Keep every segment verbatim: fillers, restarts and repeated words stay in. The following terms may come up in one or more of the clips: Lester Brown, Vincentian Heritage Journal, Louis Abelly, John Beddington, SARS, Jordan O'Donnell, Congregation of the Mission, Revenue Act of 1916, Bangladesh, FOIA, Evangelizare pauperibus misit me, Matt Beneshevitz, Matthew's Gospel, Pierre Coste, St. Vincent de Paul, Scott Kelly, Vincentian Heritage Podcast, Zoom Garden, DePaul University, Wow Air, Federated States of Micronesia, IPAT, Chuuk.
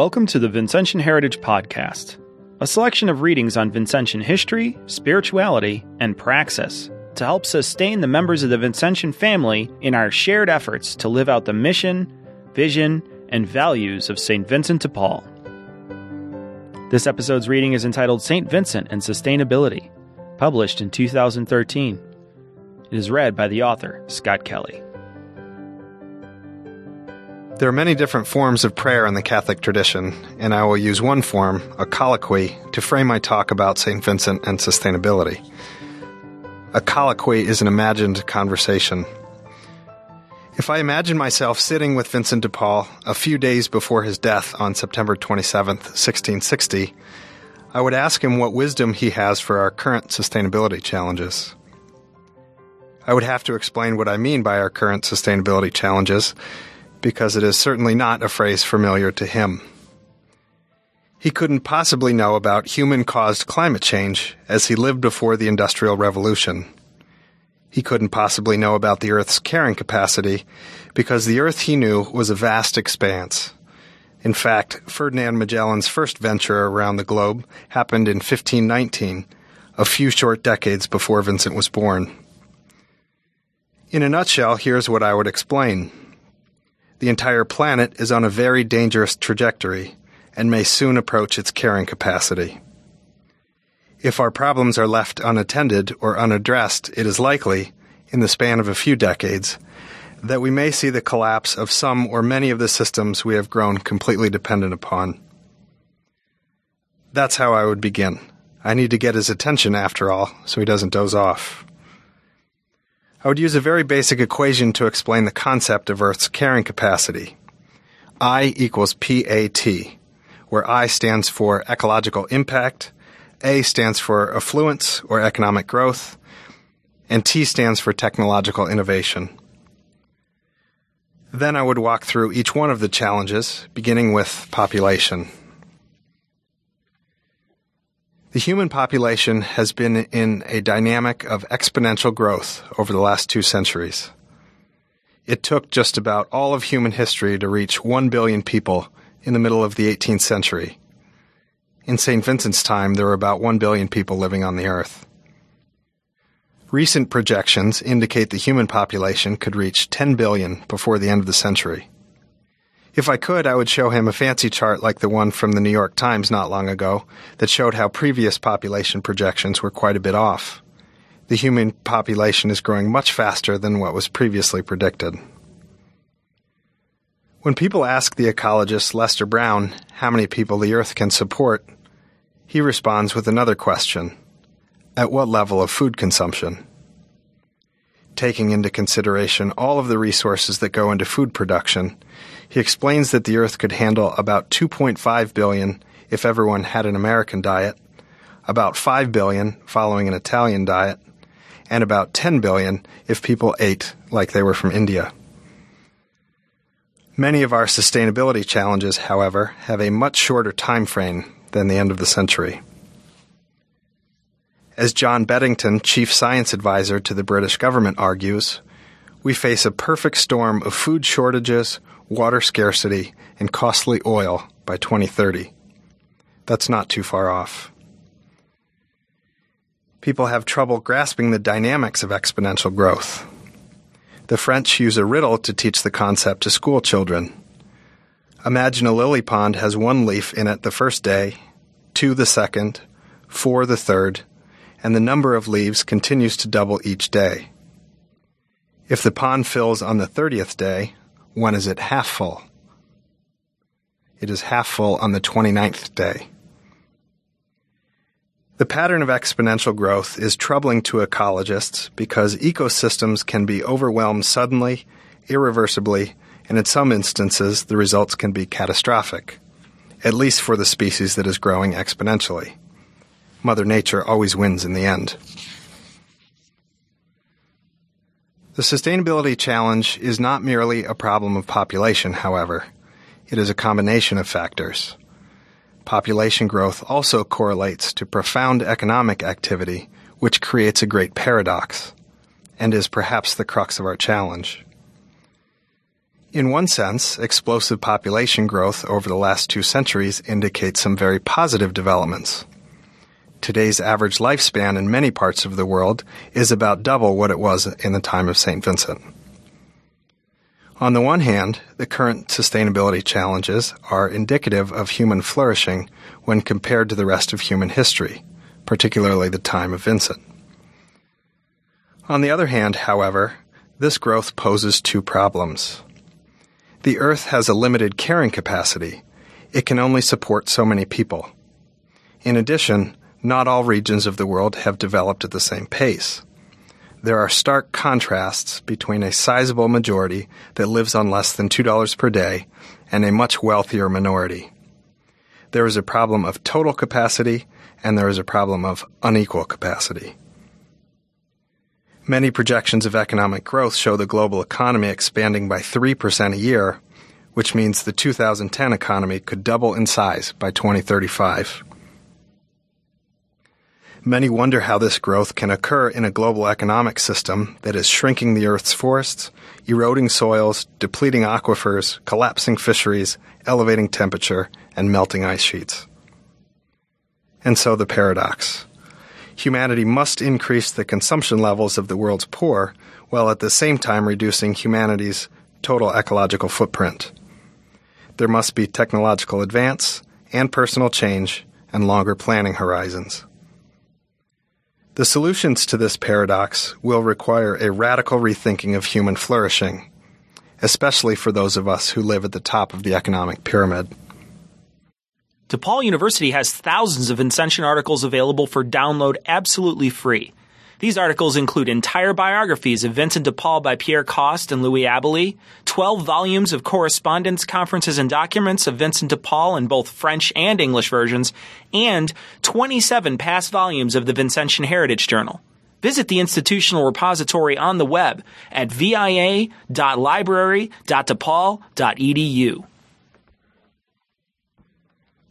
Welcome to the Vincentian Heritage Podcast, a selection of readings on Vincentian history, spirituality, and praxis to help sustain the members of the Vincentian family in our shared efforts to live out the mission, vision, and values of Saint Vincent de Paul. This episode's reading is entitled Saint Vincent and Sustainability, published in two thousand thirteen. It is read by the author, Scott Kelly. There are many different forms of prayer in the Catholic tradition, and I will use one form, a colloquy, to frame my talk about Saint Vincent and sustainability. A colloquy is an imagined conversation. If I imagine myself sitting with Vincent de Paul a few days before his death on September twenty-seventh, sixteen sixty, I would ask him what wisdom he has for our current sustainability challenges. I would have to explain what I mean by our current sustainability challenges, because it is certainly not a phrase familiar to him. He couldn't possibly know about human-caused climate change as he lived before the Industrial Revolution. He couldn't possibly know about the Earth's carrying capacity because the Earth he knew was a vast expanse. In fact, Ferdinand Magellan's first venture around the globe happened in fifteen nineteen, a few short decades before Vincent was born. In a nutshell, here's what I would explain. The entire planet is on a very dangerous trajectory and may soon approach its carrying capacity. If our problems are left unattended or unaddressed, it is likely, in the span of a few decades, that we may see the collapse of some or many of the systems we have grown completely dependent upon. That's how I would begin. I need to get his attention, after all, so he doesn't doze off. I would use a very basic equation to explain the concept of Earth's carrying capacity. I equals P A T, where I stands for ecological impact, A stands for affluence or economic growth, and T stands for technological innovation. Then I would walk through each one of the challenges, beginning with population. The human population has been in a dynamic of exponential growth over the last two centuries. It took just about all of human history to reach one billion people in the middle of the eighteenth century. In Saint Vincent's time, there were about one billion people living on the earth. Recent projections indicate the human population could reach ten billion before the end of the century. If I could, I would show him a fancy chart like the one from the New York Times not long ago that showed how previous population projections were quite a bit off. The human population is growing much faster than what was previously predicted. When people ask the ecologist Lester Brown how many people the Earth can support, he responds with another question: at what level of food consumption? Taking into consideration all of the resources that go into food production, he explains that the Earth could handle about two point five billion if everyone had an American diet, about five billion following an Italian diet, and about ten billion if people ate like they were from India. Many of our sustainability challenges, however, have a much shorter time frame than the end of the century. As John Beddington, chief science advisor to the British government, argues, we face a perfect storm of food shortages, water scarcity, and costly oil by twenty thirty. That's not too far off. People have trouble grasping the dynamics of exponential growth. The French use a riddle to teach the concept to school children. Imagine a lily pond has one leaf in it the first day, two the second, four the third, and the number of leaves continues to double each day. If the pond fills on the thirtieth day, when is it half full? It is half full on the twenty-ninth day. The pattern of exponential growth is troubling to ecologists because ecosystems can be overwhelmed suddenly, irreversibly, and in some instances the results can be catastrophic, at least for the species that is growing exponentially. Mother Nature always wins in the end. The sustainability challenge is not merely a problem of population, however. It is a combination of factors. Population growth also correlates to profound economic activity, which creates a great paradox, and is perhaps the crux of our challenge. In one sense, explosive population growth over the last two centuries indicates some very positive developments. Today's average lifespan in many parts of the world is about double what it was in the time of Saint Vincent. On the one hand, the current sustainability challenges are indicative of human flourishing when compared to the rest of human history, particularly the time of Vincent. On the other hand, however, this growth poses two problems. The Earth has a limited carrying capacity. It can only support so many people. In addition, not all regions of the world have developed at the same pace. There are stark contrasts between a sizable majority that lives on less than two dollars per day and a much wealthier minority. There is a problem of total capacity, and there is a problem of unequal capacity. Many projections of economic growth show the global economy expanding by three percent a year, which means the two thousand ten economy could double in size by twenty thirty-five. Many wonder how this growth can occur in a global economic system that is shrinking the Earth's forests, eroding soils, depleting aquifers, collapsing fisheries, elevating temperature, and melting ice sheets. And so the paradox. Humanity must increase the consumption levels of the world's poor, while at the same time reducing humanity's total ecological footprint. There must be technological advance and personal change and longer planning horizons. The solutions to this paradox will require a radical rethinking of human flourishing, especially for those of us who live at the top of the economic pyramid. DePaul University has thousands of Vincentian articles available for download absolutely free. These articles include entire biographies of Vincent de Paul by Pierre Coste and Louis Abelly, twelve volumes of correspondence, conferences, and documents of Vincent de Paul in both French and English versions, and twenty-seven past volumes of the Vincentian Heritage Journal. Visit the institutional repository on the web at via dot library dot depaul dot e d u.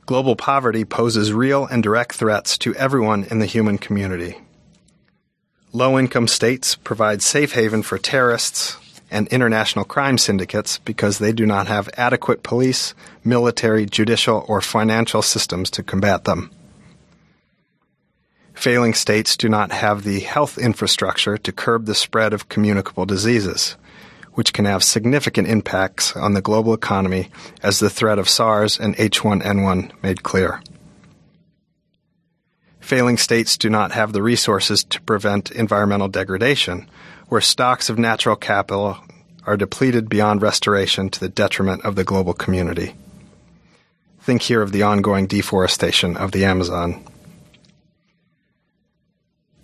Global poverty poses real and direct threats to everyone in the human community. Low-income states provide safe haven for terrorists and international crime syndicates because they do not have adequate police, military, judicial, or financial systems to combat them. Failing states do not have the health infrastructure to curb the spread of communicable diseases, which can have significant impacts on the global economy, as the threat of SARS and H one N one made clear. Failing states do not have the resources to prevent environmental degradation, where stocks of natural capital are depleted beyond restoration to the detriment of the global community. Think here of the ongoing deforestation of the Amazon.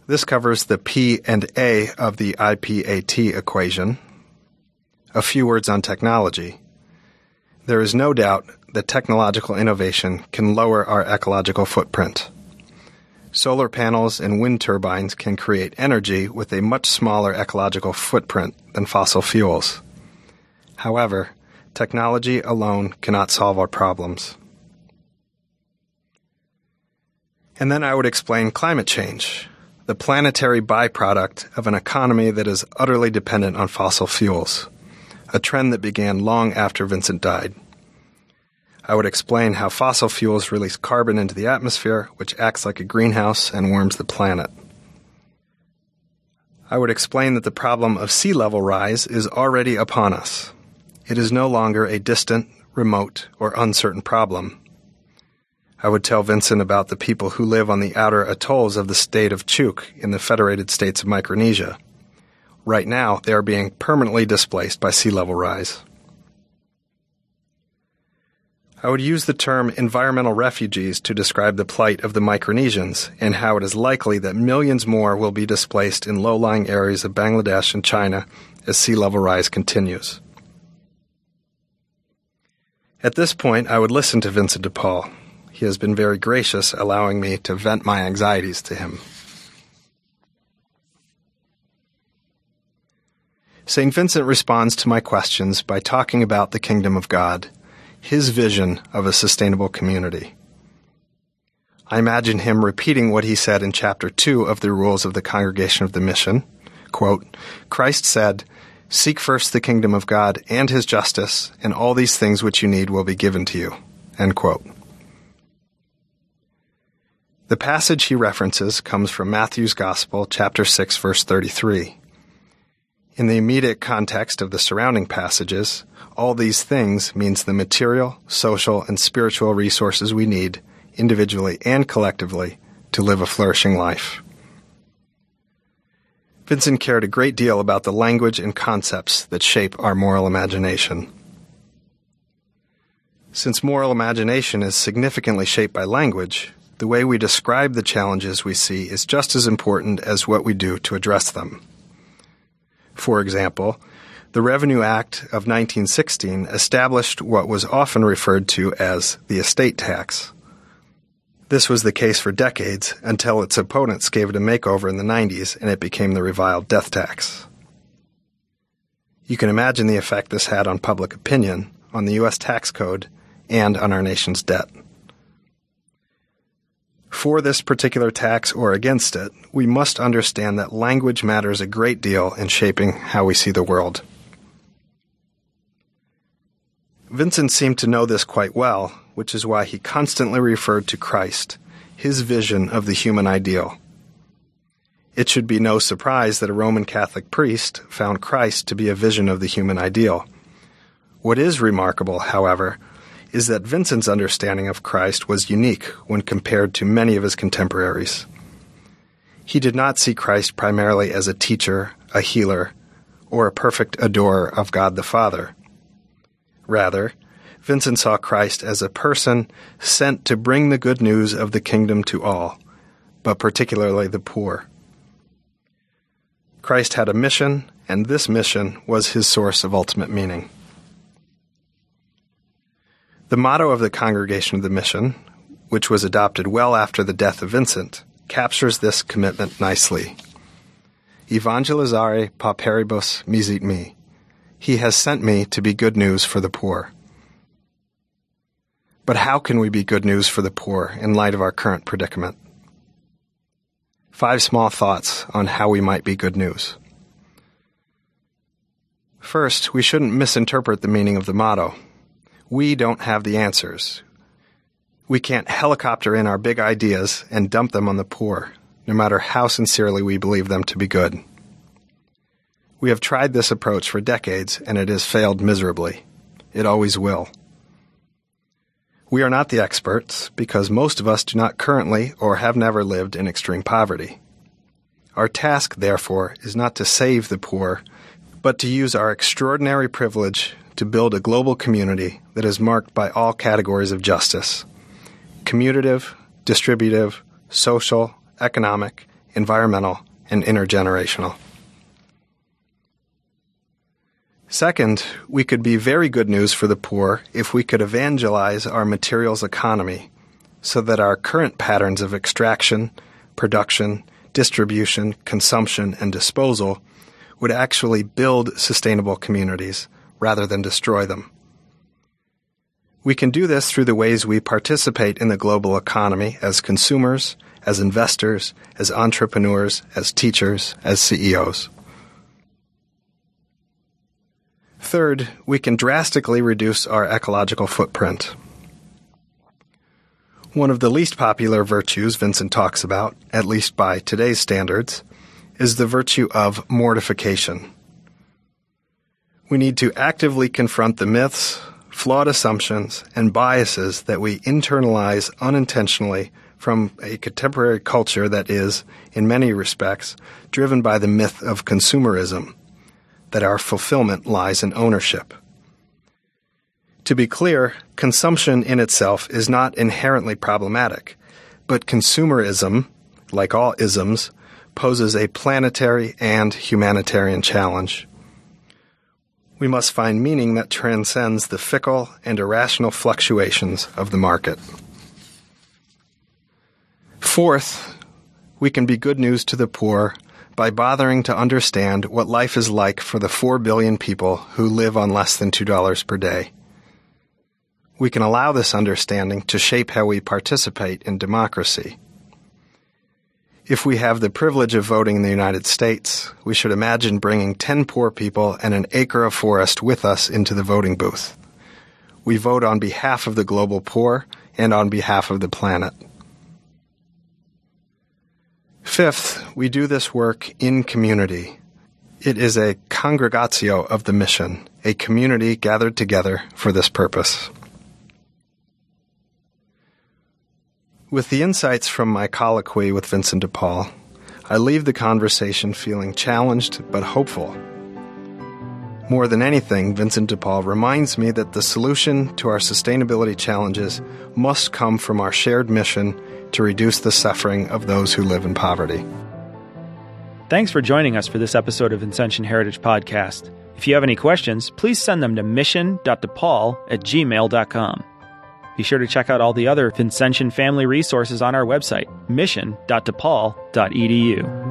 This covers the P and A of the I PAT equation. A few words on technology. There is no doubt that technological innovation can lower our ecological footprint. Solar panels and wind turbines can create energy with a much smaller ecological footprint than fossil fuels. However, technology alone cannot solve our problems. And then I would explain climate change, the planetary byproduct of an economy that is utterly dependent on fossil fuels, a trend that began long after Vincent died. I would explain how fossil fuels release carbon into the atmosphere, which acts like a greenhouse and warms the planet. I would explain that the problem of sea level rise is already upon us. It is no longer a distant, remote, or uncertain problem. I would tell Vincent about the people who live on the outer atolls of the state of Chuuk in the Federated States of Micronesia. Right now, they are being permanently displaced by sea level rise. I would use the term environmental refugees to describe the plight of the Micronesians and how it is likely that millions more will be displaced in low-lying areas of Bangladesh and China as sea level rise continues. At this point, I would listen to Vincent de Paul. He has been very gracious, allowing me to vent my anxieties to him. Saint Vincent responds to my questions by talking about the kingdom of God, his vision of a sustainable community. I imagine him repeating what he said in Chapter two of the Rules of the Congregation of the Mission. Quote, "Christ said, Seek first the kingdom of God and his justice, and all these things which you need will be given to you." End quote. The passage he references comes from Matthew's Gospel, chapter six, verse thirty-three. In the immediate context of the surrounding passages, all these things means the material, social, and spiritual resources we need, individually and collectively, to live a flourishing life. Vincent cared a great deal about the language and concepts that shape our moral imagination. Since moral imagination is significantly shaped by language, the way we describe the challenges we see is just as important as what we do to address them. For example, the Revenue Act of nineteen sixteen established what was often referred to as the estate tax. This was the case for decades until its opponents gave it a makeover in the nineties and it became the reviled death tax. You can imagine the effect this had on public opinion, on the U S tax code, and on our nation's debt. For this particular tax or against it, we must understand that language matters a great deal in shaping how we see the world. Vincent seemed to know this quite well, which is why he constantly referred to Christ, his vision of the human ideal. It should be no surprise that a Roman Catholic priest found Christ to be a vision of the human ideal. What is remarkable, however, is that Vincent's understanding of Christ was unique when compared to many of his contemporaries. He did not see Christ primarily as a teacher, a healer, or a perfect adorer of God the Father. Rather, Vincent saw Christ as a person sent to bring the good news of the kingdom to all, but particularly the poor. Christ had a mission, and this mission was his source of ultimate meaning. The motto of the Congregation of the Mission, which was adopted well after the death of Vincent, captures this commitment nicely. "Evangelizare pauperibus misit me." He has sent me to be good news for the poor. But how can we be good news for the poor in light of our current predicament? Five small thoughts on how we might be good news. First, we shouldn't misinterpret the meaning of the motto. We don't have the answers. We can't helicopter in our big ideas and dump them on the poor, no matter how sincerely we believe them to be good. We have tried this approach for decades, and it has failed miserably. It always will. We are not the experts, because most of us do not currently or have never lived in extreme poverty. Our task, therefore, is not to save the poor, but to use our extraordinary privilege to build a global community that is marked by all categories of justice: commutative, distributive, social, economic, environmental, and intergenerational. Second, we could be very good news for the poor if we could evangelize our materials economy so that our current patterns of extraction, production, distribution, consumption, and disposal would actually build sustainable communities rather than destroy them. We can do this through the ways we participate in the global economy as consumers, as investors, as entrepreneurs, as teachers, as C E Os. Third, we can drastically reduce our ecological footprint. One of the least popular virtues Vincent talks about, at least by today's standards, is the virtue of mortification. We need to actively confront the myths, flawed assumptions, and biases that we internalize unintentionally from a contemporary culture that is, in many respects, driven by the myth of consumerism, that our fulfillment lies in ownership. To be clear, consumption in itself is not inherently problematic, but consumerism, like all isms, poses a planetary and humanitarian challenge. We must find meaning that transcends the fickle and irrational fluctuations of the market. Fourth, we can be good news to the poor by bothering to understand what life is like for the four billion people who live on less than two dollars per day. We can allow this understanding to shape how we participate in democracy. If we have the privilege of voting in the United States, we should imagine bringing ten poor people and an acre of forest with us into the voting booth. We vote on behalf of the global poor and on behalf of the planet. Fifth, we do this work in community. It is a congregatio of the mission, a community gathered together for this purpose. With the insights from my colloquy with Vincent de Paul, I leave the conversation feeling challenged but hopeful. More than anything, Vincent de Paul reminds me that the solution to our sustainability challenges must come from our shared mission to reduce the suffering of those who live in poverty. Thanks for joining us for this episode of Vincentian Heritage Podcast. If you have any questions, please send them to mission dot depaul at gmail dot com. Be sure to check out all the other Vincentian family resources on our website, mission dot depaul dot e d u.